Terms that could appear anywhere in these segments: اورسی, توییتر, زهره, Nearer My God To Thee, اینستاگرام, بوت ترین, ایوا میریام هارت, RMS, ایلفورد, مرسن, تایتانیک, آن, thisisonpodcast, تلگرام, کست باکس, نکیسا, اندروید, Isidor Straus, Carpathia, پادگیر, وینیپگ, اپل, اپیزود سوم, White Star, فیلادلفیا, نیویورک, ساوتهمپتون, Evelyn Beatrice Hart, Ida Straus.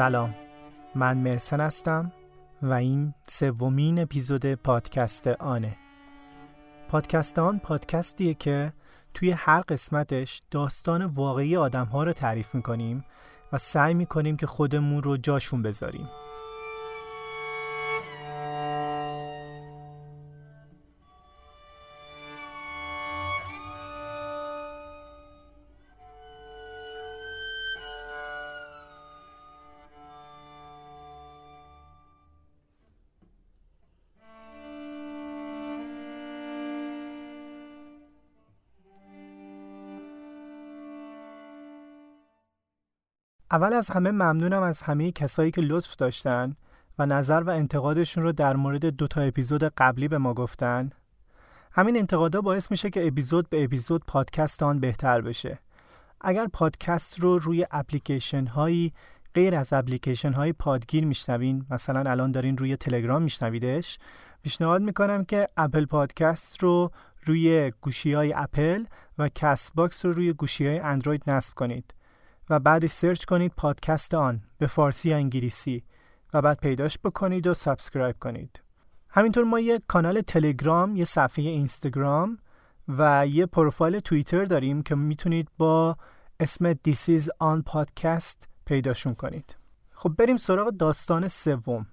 سلام، من مرسن هستم و این سومین اپیزود پادکست آنه. پادکست آن پادکستیه که توی هر قسمتش داستان واقعی آدم‌ها رو تعریف می‌کنیم و سعی می‌کنیم که خودمون رو جاشون بذاریم. اول از همه ممنونم از همه کسایی که لطف داشتن و نظر و انتقادشون رو در مورد دوتا اپیزود قبلی به ما گفتن. همین انتقادا باعث میشه که اپیزود به اپیزود پادکست آن بهتر بشه. اگر پادکست رو روی اپلیکیشن هایی غیر از اپلیکیشن های پادگیر میشنوین، مثلا الان دارین روی تلگرام میشنویدش، پیشنهاد میکنم که اپل پادکست رو روی گوشی های اپل و کست باکس رو روی گوشی های اندروید نصب کنید و بعدش سرچ کنید پادکست آن به فارسی یا انگلیسی و بعد پیداش بکنید و سابسکرایب کنید. همینطور ما یه کانال تلگرام، یه صفحه اینستاگرام و یه پروفایل توییتر داریم که میتونید با اسم thisisonpodcast پیداشون کنید. خب بریم سراغ داستان سوم.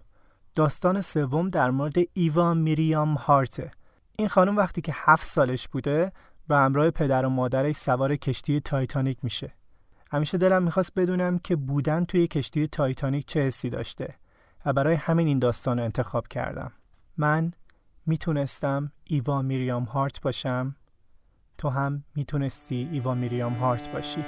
داستان سوم در مورد ایوا میریام هارت. این خانم وقتی که 7 سالش بوده به همراه پدر و مادرش سوار کشتی تایتانیک میشه. همیشه دلم میخواست بدونم که بودن توی کشتی تایتانیک چه حسی داشته و برای همین این داستان رو انتخاب کردم. من میتونستم ایوا میریام هارت باشم، تو هم میتونستی ایوا میریام هارت باشی.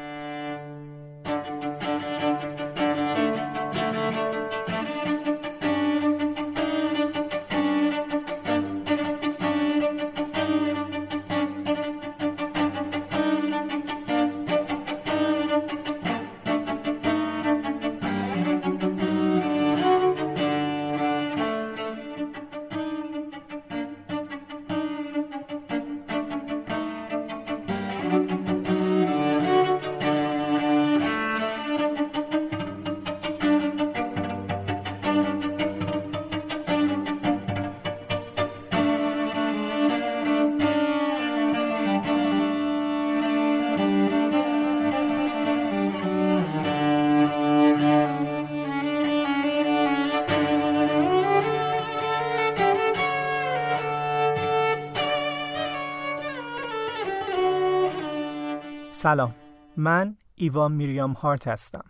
سلام، من ایوا میریام هارت هستم.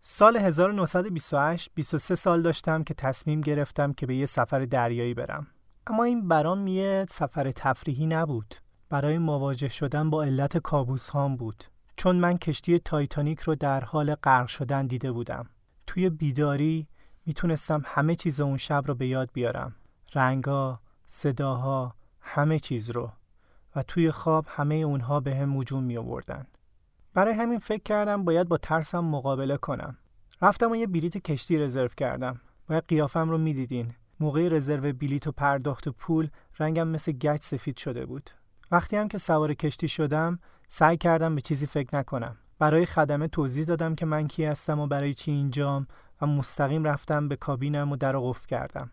سال 1928 23 سال داشتم که تصمیم گرفتم که به یه سفر دریایی برم. اما این برام یه سفر تفریحی نبود. برای مواجه شدن با علت کابوس هام بود. چون من کشتی تایتانیک رو در حال غرق شدن دیده بودم. توی بیداری میتونستم همه چیز اون شب رو به یاد بیارم. رنگا، صداها، همه چیز رو. و توی خواب همه اونها به هم هجوم می آوردن. برای همین فکر کردم باید با ترسم مقابله کنم. رفتم و یه بلیت کشتی رزرو کردم. باید قیافم رو می دیدین. موقع رزرو بلیت و پرداخت پول رنگم مثل گچ سفید شده بود. وقتی هم که سوار کشتی شدم سعی کردم به چیزی فکر نکنم. برای خدمه توضیح دادم که من کی هستم و برای چی اینجام و مستقیم رفتم به کابینم و در قفل کردم.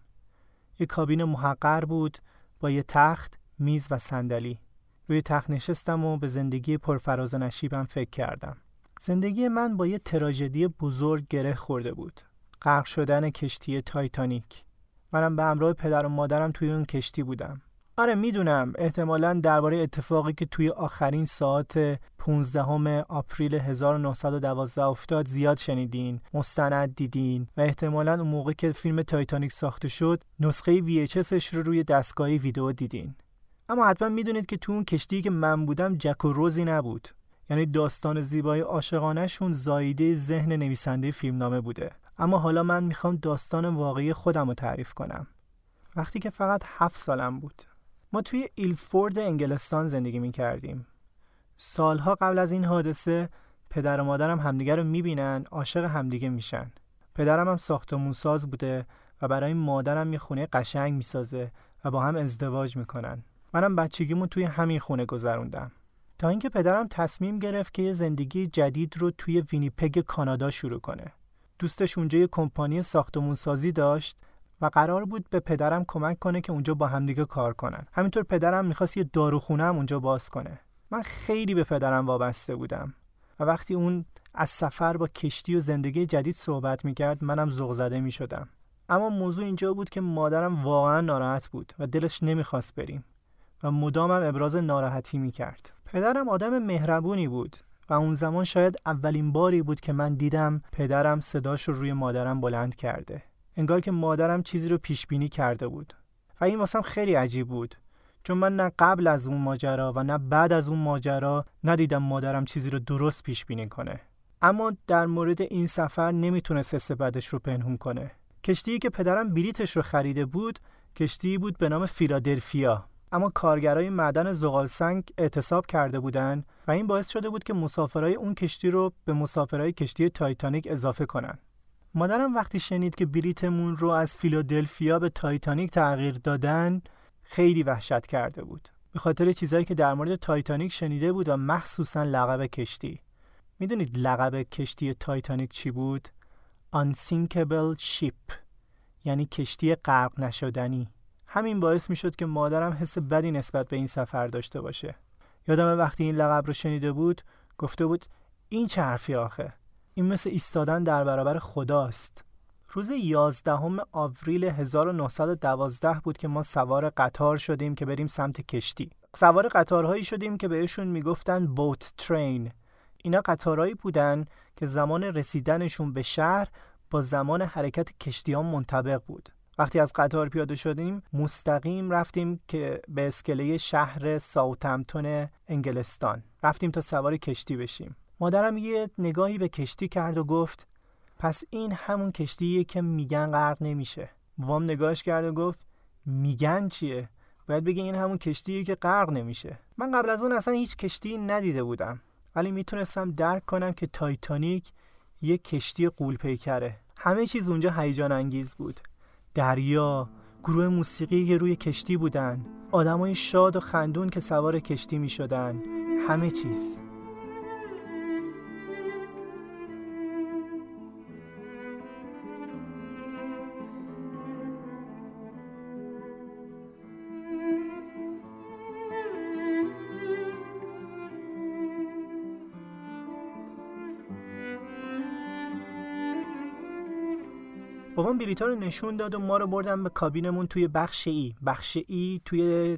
یه کابین محقر بود با یه تخت، میز و صندلی. روی تخت نشستم و به زندگی پرفراز و نشیبم فکر کردم. زندگی من با یه تراژدی بزرگ گره خورده بود. غرق شدن کشتی تایتانیک. منم به همراه پدر و مادرم توی اون کشتی بودم. آره میدونم، احتمالاً درباره اتفاقی که توی آخرین ساعت 15 آپریل 1912 افتاد زیاد شنیدین، مستند دیدین و احتمالاً اون موقع که فیلم تایتانیک ساخته شد، نسخه VHSش رو روی دستگاه ویدئو دیدین. اما حتما میدونید که تو اون کشتی که من بودم جک و روزی نبود. یعنی داستان زیبای عاشقانه‌شون زاییده ذهن نویسنده فیلمنامه بوده. اما حالا من میخوام داستان واقعی خودم رو تعریف کنم. وقتی که فقط 7 سالم بود. ما توی ایلفورد انگلستان زندگی میکردیم. سالها قبل از این حادثه پدر و مادرم همدیگه رو میبینن، عاشق همدیگه میشن. پدرم هم ساختمونساز بوده و برای مادرم یه خونه قشنگ میسازه و با هم ازدواج میکنن. منم بچگیمو توی همین خونه گذروندم تا اینکه پدرم تصمیم گرفت که یه زندگی جدید رو توی وینیپگ کانادا شروع کنه. دوستش اونجا یه کمپانی ساختمون سازی داشت و قرار بود به پدرم کمک کنه که اونجا با همدیگه کار کنن. همینطور پدرم می‌خواست یه داروخونه هم اونجا باز کنه. من خیلی به پدرم وابسته بودم و وقتی اون از سفر با کشتی و زندگی جدید صحبت می‌کرد منم ذوق زده می‌شدم. اما موضوع اینجا بود که مادرم واقعا ناراحت بود و دلش نمی‌خواست بریم و مدامم ابراز ناراحتی می‌کرد. پدرم آدم مهربونی بود و اون زمان شاید اولین باری بود که من دیدم پدرم صداش رو روی مادرم بلند کرده. انگار که مادرم چیزی رو پیشبینی کرده بود و این واسم خیلی عجیب بود، چون من نه قبل از اون ماجرا و نه بعد از اون ماجرا ندیدم مادرم چیزی رو درست پیشبینی کنه. اما در مورد این سفر نمیتونست حس بدش رو پنهون کنه. کشتی که پدرم بلیتش رو خریده بود کشتی بود به نام فیلادلفیا، اما کارگرای معدن زغالسنگ اعتصاب کرده بودن و این باعث شده بود که مسافرای اون کشتی رو به مسافرای کشتی تایتانیک اضافه کنن. مادرم وقتی شنید که بلیتمون رو از فیلادلفیا به تایتانیک تغییر دادن خیلی وحشت کرده بود، به خاطر چیزایی که در مورد تایتانیک شنیده بود و مخصوصاً لقب کشتی. میدونید لقب کشتی تایتانیک چی بود؟ Unsinkable Ship، یعنی کشتی غرق نشدنی. همین باعث میشد که مادرم حس بدی نسبت به این سفر داشته باشه. یادم وقتی این لقب رو شنیده بود گفته بود این چه حرفی آخه؟ این مثل ایستادن در برابر خداست. روز 11 آوریل 1912 بود که ما سوار قطار شدیم که بریم سمت کشتی. سوار قطارهایی شدیم که بهشون میگفتن بوت ترین. اینا قطارهایی بودن که زمان رسیدنشون به شهر با زمان حرکت کشتی‌ها منطبق بود. وقتی از قطار پیاده شدیم مستقیم رفتیم که به اسکله شهر ساوتهمپتون انگلستان رفتیم تا سوار کشتی بشیم. مادرم یه نگاهی به کشتی کرد و گفت پس این همون کشتیه که میگن غرق نمیشه. بابام نگاهش کرد و گفت میگن چیه؟ باید بگه این همون کشتیه که غرق نمیشه. من قبل از اون اصلا هیچ کشتی ندیده بودم، ولی میتونستم درک کنم که تایتانیک یه کشتی غول‌پیکره. همه چیز اونجا هیجان انگیز بود. دریا، گروه موسیقی که روی کشتی بودن، آدمای شاد و خندون که سوار کشتی میشدن، همه چیز. بابام بلیطا رو نشون داد و ما رو بردن به کابینمون توی بخش ای. بخش ای توی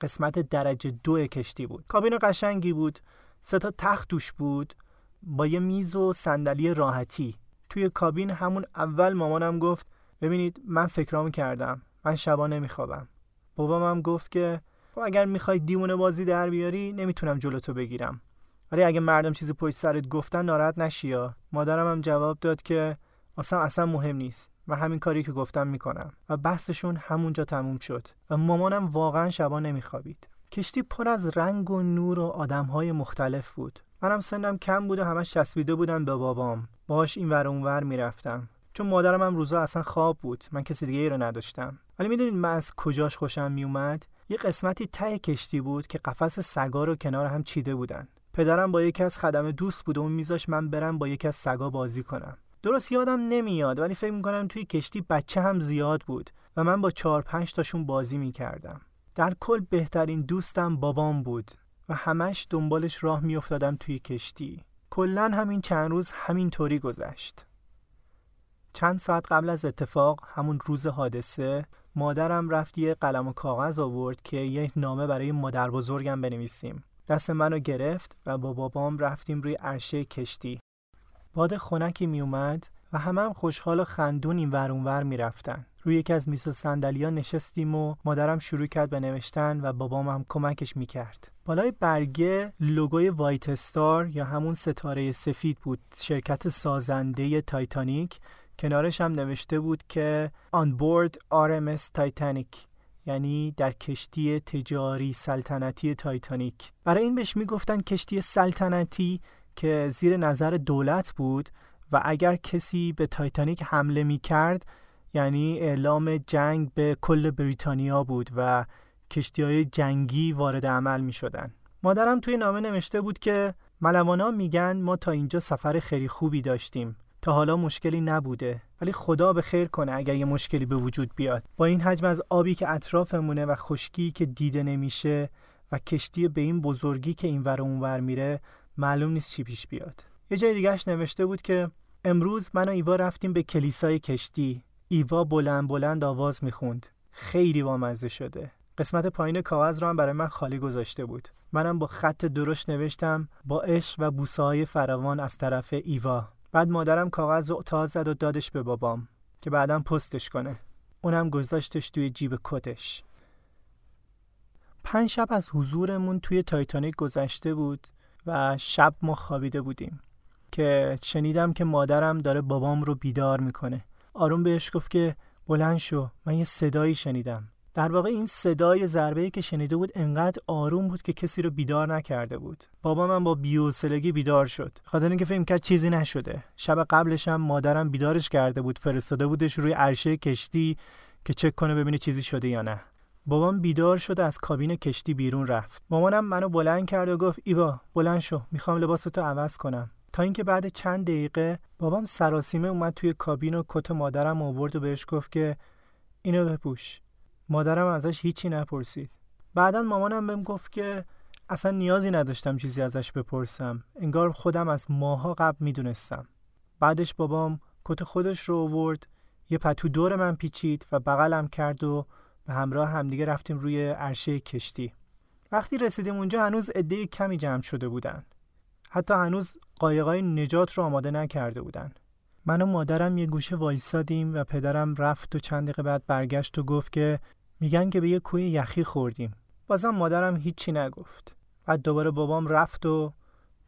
قسمت درجه 2 کشتی بود. کابین قشنگی بود. 3 تا تخت توش بود با یه میز و صندلی راحتی. توی کابین همون اول مامانم گفت ببینید من فکرام کردم، من شبا نمیخوابم. بابامم گفت که اگر میخوای دیوونه بازی در بیاری نمیتونم جلوتو بگیرم، ولی اگه مردم چیزی پشت سرت گفتن ناراحت نشیا. مادرم هم جواب داد که اصلا مهم نیست، من همین کاری که گفتم میکنم و بحثشون همونجا تموم شد و مامانم واقعا شبا نمیخوابید. کشتی پر از رنگ و نور و آدمهای مختلف بود. منم سنم کم بود و همش چسبیده بودم به بابام، باهاش این ور اون ور میرفتم، چون مادرم هم روزا اصلا خواب بود، من کسی دیگه ای رو نداشتم. ولی میدونید من از کجاش خوشم میومد؟ یه قسمتی ته کشتی بود که قفس سگا رو کنار هم چیده بودن. پدرم با یکی از خدم دوست بود و اون میذاش من برم با یکی از سگا بازی کنم. درست یادم نمیاد ولی فکر میکنم توی کشتی بچه هم زیاد بود و من با 4-5 تاشون بازی میکردم. در کل بهترین دوستم بابام بود و همش دنبالش راه میافتادم توی کشتی. کلن همین چند روز همین طوری گذشت. چند ساعت قبل از اتفاق، همون روز حادثه، مادرم رفت یه قلم و کاغذ آورد که یه نامه برای مادر بزرگم بنویسیم. دست منو گرفت و با بابام رفتیم روی عرشه کشتی. باد خنکی می اومد و همه هم خوشحال و خندون این ور اون ور می رفتن. روی یکی از میز و صندلی‌ها نشستیم و مادرم شروع کرد به نوشتن و بابام هم کمکش می کرد. بالای برگه لوگوی وایت استار یا همون ستاره سفید بود، شرکت سازنده تایتانیک. کنارش هم نوشته بود که آن بورد RMS Titanic، یعنی در کشتی تجاری سلطنتی تایتانیک. برای این بهش می گفتن کشتی سلطنتی که زیر نظر دولت بود و اگر کسی به تایتانیک حمله می کرد یعنی اعلام جنگ به کل بریتانیا بود و کشتی‌های جنگی وارد عمل می شدن. مادرم توی نامه نوشته بود که ملوانا میگن ما تا اینجا سفر خیلی خوبی داشتیم، تا حالا مشکلی نبوده، ولی خدا به خیر کنه اگر یه مشکلی به وجود بیاد. با این حجم از آبی که اطرافمونه و خشکی که دیده نمیشه و کشتی به این بزرگی که این ور اونور میره، معلوم نیست چی پیش بیاد. یه جای دیگه‌اش نوشته بود که امروز من و ایوا رفتیم به کلیسای کشتی. ایوا بلند بلند آواز میخوند. خیلی بامزه شده. قسمت پایین کاغذ رو هم برای من خالی گذاشته بود. منم با خط درشت نوشتم با عشق و بوسه‌های فراوان از طرف ایوا. بعد مادرم کاغذ رو تاز زد و دادش به بابام که بعداً پستش کنه. اونم گذاشتش توی جیب کتش. 5 شب از حضورمون توی تایتانیک گذشته بود و شب ما خوابیده بودیم که شنیدم که مادرم داره بابام رو بیدار میکنه. آروم بهش گفت که بلند شو، من یه صدایی شنیدم. در واقع این صدای ضربه‌ای که شنیده بود انقدر آروم بود که کسی رو بیدار نکرده بود. بابام با بی‌حوصلگی بیدار شد، خاطر اینکه فکر کرد چیزی نشده. شب قبلش هم مادرم بیدارش کرده بود، فرستاده بودش روی عرشه کشتی که چک کنه ببینه چیزی شده یا نه. بابام بیدار شد، از کابین کشتی بیرون رفت. مامانم منو بلند کرد و گفت ایوا بلند شو، میخوام لباستو عوض کنم. تا اینکه بعد چند دقیقه بابام سراسیمه اومد توی کابین و کت مادرم آورد و بهش گفت که اینو بپوش. مادرم ازش هیچی نپرسید. بعداً مامانم بهم گفت که اصلا نیازی نداشتم چیزی ازش بپرسم، انگار خودم از ماها قبل میدونستم. بعدش بابام کت خودش رو آورد، یه پتو دور من پیچید و بغلم کرد و به همراه همدیگه رفتیم روی عرشه کشتی. وقتی رسیدیم اونجا هنوز عده کمی جمع شده بودن. حتی هنوز قایقای نجات رو آماده نکرده بودن. من و مادرم یه گوشه وایسادیم و پدرم رفت و چند دقیقه بعد برگشت و گفت که میگن که به یه کوه یخی خوردیم. بازم مادرم هیچی نگفت. بعد دوباره بابام رفت و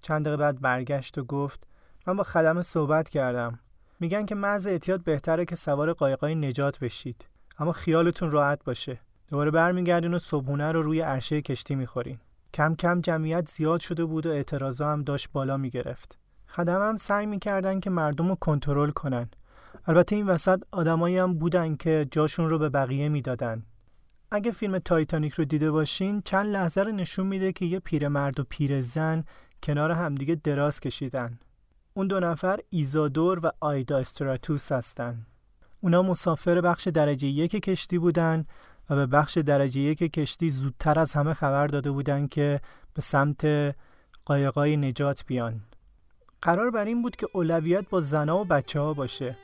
چند دقیقه بعد برگشت و گفت من با خدمه صحبت کردم. میگن که محض احتیاط بهتره که سوار قایقای نجات بشید. اما خیالتون راحت باشه. دوباره برمیگردین و صبحونه رو روی عرشه کشتی میخورین. کم کم جمعیت زیاد شده بود و اعتراضا هم داشت بالا میگرفت. خدمه هم سعی میکردن که مردم رو کنترل کنن. البته این وسط آدمایی هم بودن که جاشون رو به بقیه میدادن. اگه فیلم تایتانیک رو دیده باشین چند لحظه رو نشون میده که یه پیرمرد و پیرزن کنار همدیگه دراز کشیدن. اون دو نفر ایزادور و آیدا استراتوس هستن. اونا مسافر بخش درجه 1 کشتی بودن و به بخش درجه 1 کشتی زودتر از همه خبر داده بودن که به سمت قایقای نجات بیان. قرار بر این بود که اولویت با زنا و بچه‌ها باشه.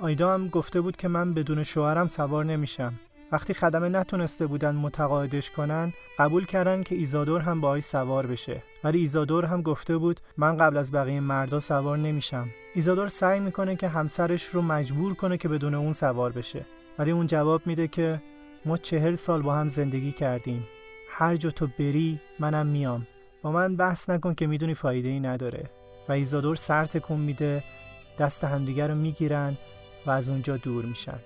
آیدا هم گفته بود که من بدون شوهرم سوار نمیشم. وقتی خدمه نتونسته بودن متقاعدش کنن، قبول کردن که ایزادور هم باهاش سوار بشه. ولی ایزادور هم گفته بود من قبل از بقیه مردا سوار نمیشم. ایزادور سعی میکنه که همسرش رو مجبور کنه که بدون اون سوار بشه. ولی اون جواب میده که ما 40 سال با هم زندگی کردیم. هر جا تو بری منم میام. با من بحث نکن که میدونی فایده‌ای نداره. و ایزادور سر تکون میده، دست همدیگه رو میگیرن و از اونجا دور میشن.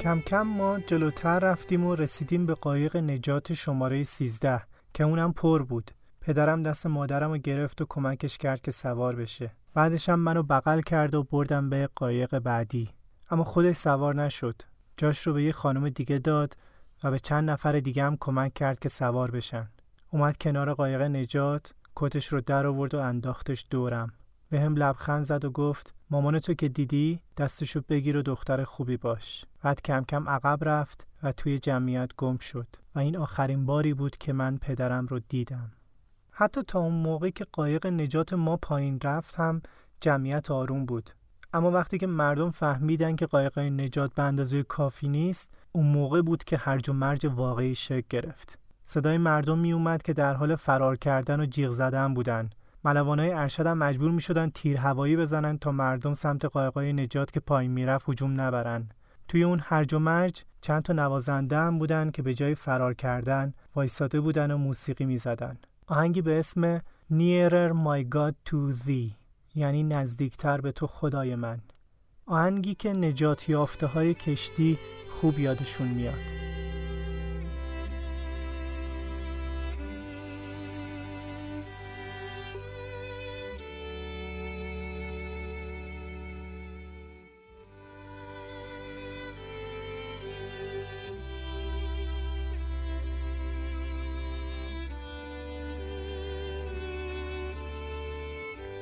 کم کم ما جلوتر رفتیم و رسیدیم به قایق نجات شماره 13 که اونم پر بود. پدرم دست مادرم رو گرفت و کمکش کرد که سوار بشه. بعدش هم منو بغل کرد و بردم به قایق بعدی. اما خودش سوار نشد. جاش رو به یه خانم دیگه داد و به چند نفر دیگه هم کمک کرد که سوار بشن. اومد کنار قایق نجات، کتش رو در آورد و انداختش دورم. به هم لبخند زد و گفت مامانتو که دیدی دستشو بگیر و دختر خوبی باش. بعد کم کم عقب رفت و توی جمعیت گم شد و این آخرین باری بود که من پدرم رو دیدم. حتی تا اون موقعی که قایق نجات ما پایین رفت هم جمعیت آروم بود. اما وقتی که مردم فهمیدن که قایق نجات به اندازه کافی نیست، اون موقع بود که هرج و مرج واقعی شکل گرفت. صدای مردم می اومد که در حال فرار کردن و جیغ زدن بودن. ملوانای ارشد هم مجبور می شدن تیر هوایی بزنن تا مردم سمت قایقای نجات که پایین می رفت هجوم نبرن. توی اون هرج و مرج چند تا نوازنده هم بودن که به جای فرار کردن وایساده بودن و موسیقی می زدن. آهنگی به اسم Nearer My God To Thee یعنی نزدیکتر به تو خدای من. آهنگی که نجات یافته های کشتی خوب یادشون میاد.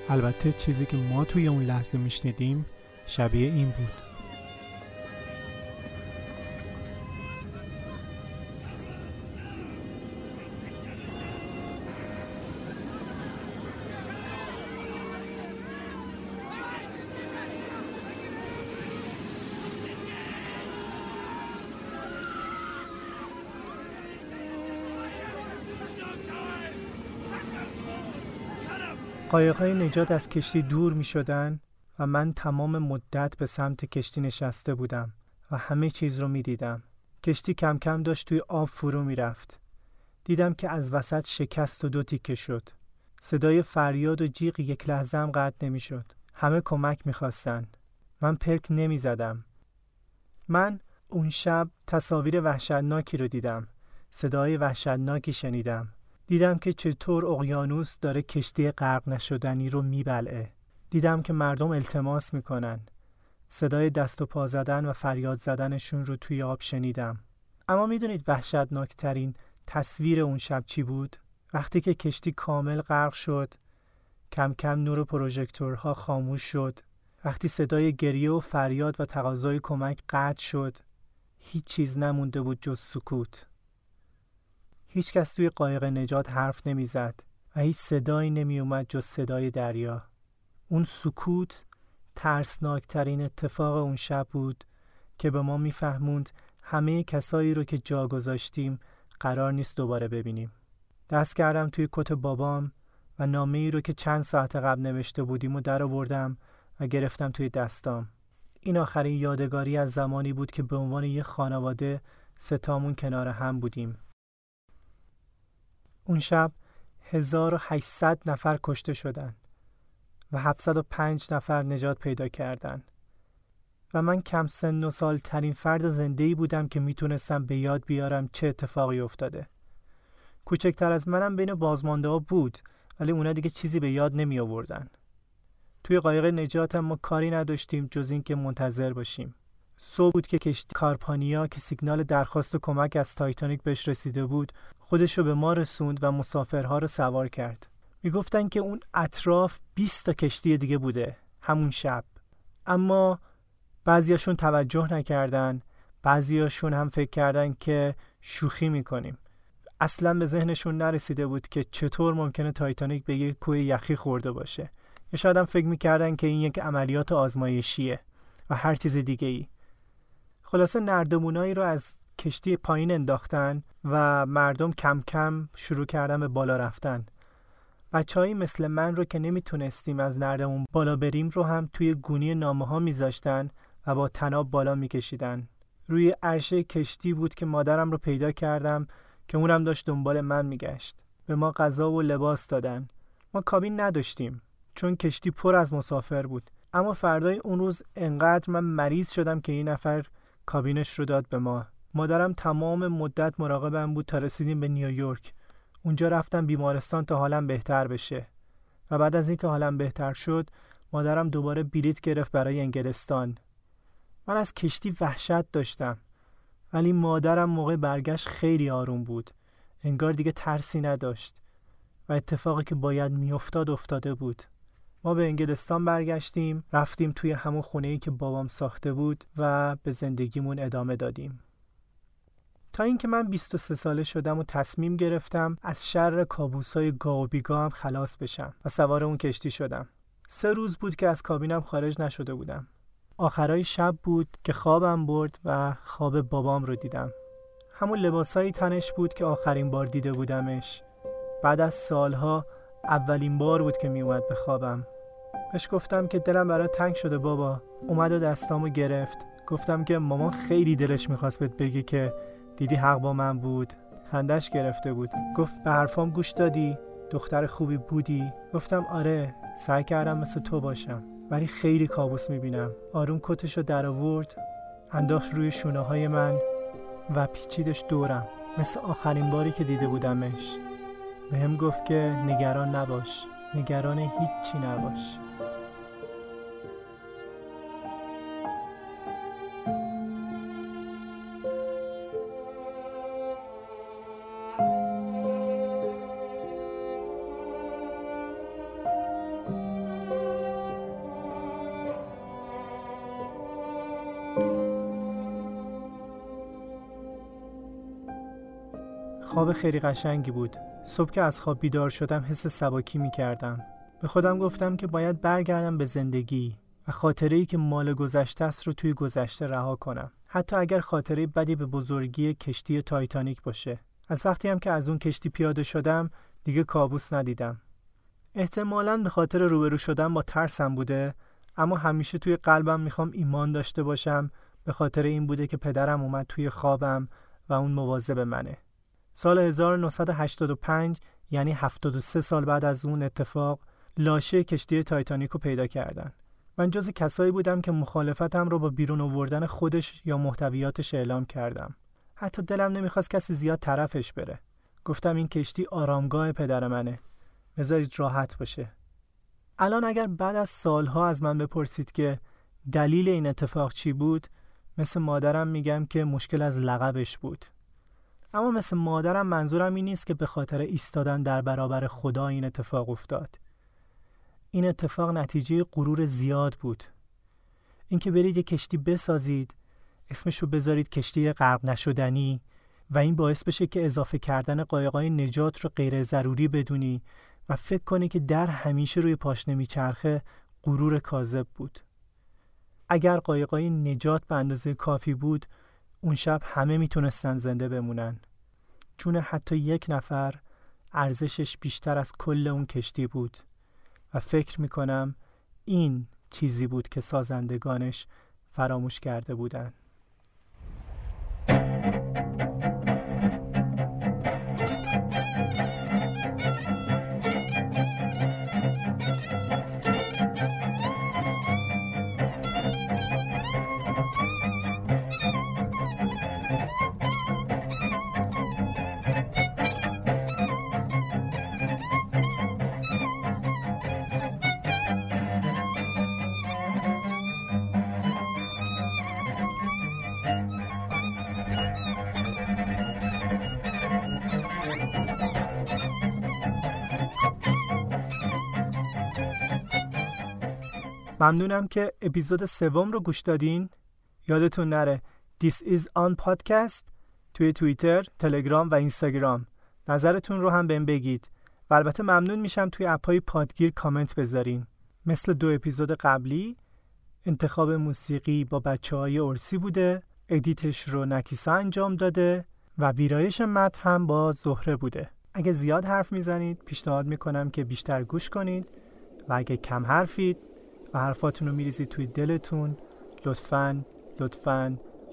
البته چیزی که ما توی اون لحظه میشنیدیم شبیه این بود. قایق‌های نجات از کشتی دور می شدن و من تمام مدت به سمت کشتی نشسته بودم و همه چیز رو می دیدم. کشتی کم کم داشت توی آب فرو می رفت. دیدم که از وسط شکست و دو تیکه شد. صدای فریاد و جیغ یک لحظه هم قطع نمی شد. همه کمک می خواستن. من پلک نمی زدم. من اون شب تصاویر وحشتناکی رو دیدم. صدای وحشتناکی شنیدم. دیدم که چطور اقیانوس داره کشتی غرق نشدنی رو میبلعه. دیدم که مردم التماس میکنن. صدای دست و پا زدن و فریاد زدنشون رو توی آب شنیدم. اما میدونید وحشتناکترین تصویر اون شب چی بود؟ وقتی که کشتی کامل غرق شد، کم کم نور پروژکتورها خاموش شد. وقتی صدای گریه و فریاد و تقاضای کمک قطع شد، هیچ چیز نمونده بود جز سکوت. هیچ کس توی قایق نجات حرف نمی زد و هیچ صدایی نمی اومد جز صدای دریا. اون سکوت ترسناکترین اتفاق اون شب بود که به ما می فهموند همه کسایی رو که جا گذاشتیم قرار نیست دوباره ببینیم. دست کردم توی کت بابام و نامه‌ای رو که چند ساعت قبل نوشته بودیم و در آوردم و گرفتم توی دستام. این آخرین یادگاری از زمانی بود که به عنوان یه خانواده ستامون کنار هم بودیم. اون شب 1800 نفر کشته شدند و 705 نفر نجات پیدا کردند و من کم سن و سال ترین فرد زنده‌ای بودم که میتونستم به یاد بیارم چه اتفاقی افتاده. کوچکتر از منم بین بازمانده‌ها بود، ولی اونا دیگه چیزی به یاد نمی آوردن. توی قایق نجات هم ما کاری نداشتیم جز این که منتظر باشیم. صبح بود که کشتی کارپانیا که سیگنال درخواست کمک از تایتانیک بهش رسیده بود خودش رو به ما رسوند و مسافرها رو سوار کرد. میگفتن که اون اطراف 20 تا کشتی دیگه بوده همون شب، اما بعضیاشون توجه نکردن، بعضیاشون هم فکر کردن که شوخی میکنیم. اصلا به ذهنشون نرسیده بود که چطور ممکنه تایتانیک به یک کوه یخی خورده باشه، یا شاید هم فکر میکردن که این یک عملیات آزمایشیه و هر چیز دیگه ای. خلاصه نردمونایی رو از کشتی پایین انداختن و مردم کم کم شروع کردن به بالا رفتن. بچه‌هایی مثل من رو که نمیتونستیم از نردمون بالا بریم رو هم توی گونی نامه‌ها میذاشتن و با طناب بالا میکشیدن. روی عرشه کشتی بود که مادرم رو پیدا کردم که اونم داشت دنبال من میگشت. به ما غذا و لباس دادن. ما کابین نداشتیم چون کشتی پر از مسافر بود. اما فردای اون روز انقدر من مریض شدم که این نفر کابینش رو داد به ما. مادرم تمام مدت مراقبم بود تا رسیدیم به نیویورک. اونجا رفتم بیمارستان تا حالم بهتر بشه و بعد از اینکه حالم بهتر شد مادرم دوباره بلیط گرفت برای انگلستان. من از کشتی وحشت داشتم، ولی مادرم موقع برگشت خیلی آروم بود، انگار دیگه ترسی نداشت و اتفاقی که باید میافتاد افتاده بود. ما به انگلستان برگشتیم، رفتیم توی همون خونه‌ای که بابام ساخته بود و به زندگیمون ادامه دادیم. تا اینکه من 23 ساله شدم و تصمیم گرفتم از شر کابوس‌های گاه و بیگاه هم خلاص بشم و سوار اون کشتی شدم. 3 روز بود که از کابینم خارج نشده بودم. آخرای شب بود که خوابم برد و خواب بابام رو دیدم. همون لباسایی تنش بود که آخرین بار دیده بودمش. بعد از سالها اولین بار بود که می اومد به خوابم. بهش گفتم که دلم برات تنگ شده بابا. اومد و دستامو گرفت. گفتم که مامان خیلی دلش می‌خواست بهت بگی که دیدی حق با من بود. خندش گرفته بود. گفت به حرفام گوش دادی؟ دختر خوبی بودی؟ گفتم آره، سعی کردم مثل تو باشم، ولی خیلی کابوس می‌بینم. آروم کتشو در آورد، انداخت روی شونه‌های من و پیچیدش دورم مثل آخرین باری که دیده بودمش. بهم گفت که نگران نباش، نگران هیچی نباش. خواب خیلی قشنگی بود. صبح که از خواب بیدار شدم حس سباکی می کردم. به خودم گفتم که باید برگردم به زندگی و خاطره‌ای که مال گذشته است رو توی گذشته رها کنم، حتی اگر خاطره بدی به بزرگی کشتی تایتانیک باشه. از وقتی هم که از اون کشتی پیاده شدم دیگه کابوس ندیدم. احتمالاً به خاطر روبرو شدن با ترسم بوده، اما همیشه توی قلبم میخوام ایمان داشته باشم به خاطر این بوده که پدرم اومد توی خوابم و اون مواظب منه. سال 1985 یعنی 73 سال بعد از اون اتفاق لاشه کشتی تایتانیک رو پیدا کردن. من جز کسایی بودم که مخالفتم رو با بیرون آوردن خودش یا محتویاتش اعلام کردم. حتی دلم نمیخواست کسی زیاد طرفش بره. گفتم این کشتی آرامگاه پدر منه. بذارید راحت باشه. الان اگر بعد از سالها از من بپرسید که دلیل این اتفاق چی بود، مثل مادرم میگم که مشکل از لقبش بود. اما مثل مادرم منظورم این نیست که به خاطر ایستادن در برابر خدا این اتفاق افتاد. این اتفاق نتیجه غرور زیاد بود. اینکه برید یک کشتی بسازید، اسمش رو بذارید کشتی غرق نشدنی و این باعث بشه که اضافه کردن قایقای نجات رو غیر ضروری بدونی و فکر کنی که در همیشه روی پاشنه میچرخه، غرور کاذب بود. اگر قایقای نجات به اندازه کافی بود، اون شب همه میتونستن زنده بمونن. چون حتی یک نفر ارزشش بیشتر از کل اون کشتی بود. و فکر میکنم این چیزی بود که سازندگانش فراموش کرده بودن. ممنونم که اپیزود سوم رو گوش دادین. یادتون نره This is on podcast توی توییتر، تلگرام و اینستاگرام. نظرتون رو هم بهم بگید و البته ممنون میشم توی اپهای پادگیر کامنت بذارین. مثل دو اپیزود قبلی انتخاب موسیقی با بچه‌های اورسی بوده، ادیتش رو نکیسا انجام داده و ویرایش متن هم با زهره بوده. اگه زیاد حرف میزنید پیشنهاد میکنم که بیشتر گوش کنید و اگه کم حرفید و حرفاتون رو میریزید توی دلتون،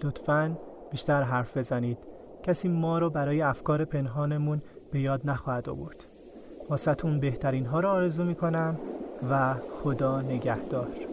لطفاً بیشتر حرف بزنید. کسی ما رو برای افکار پنهانمون به یاد نخواهد آورد. واسه‌تون بهترین ها رو آرزو میکنم و خدا نگهدار.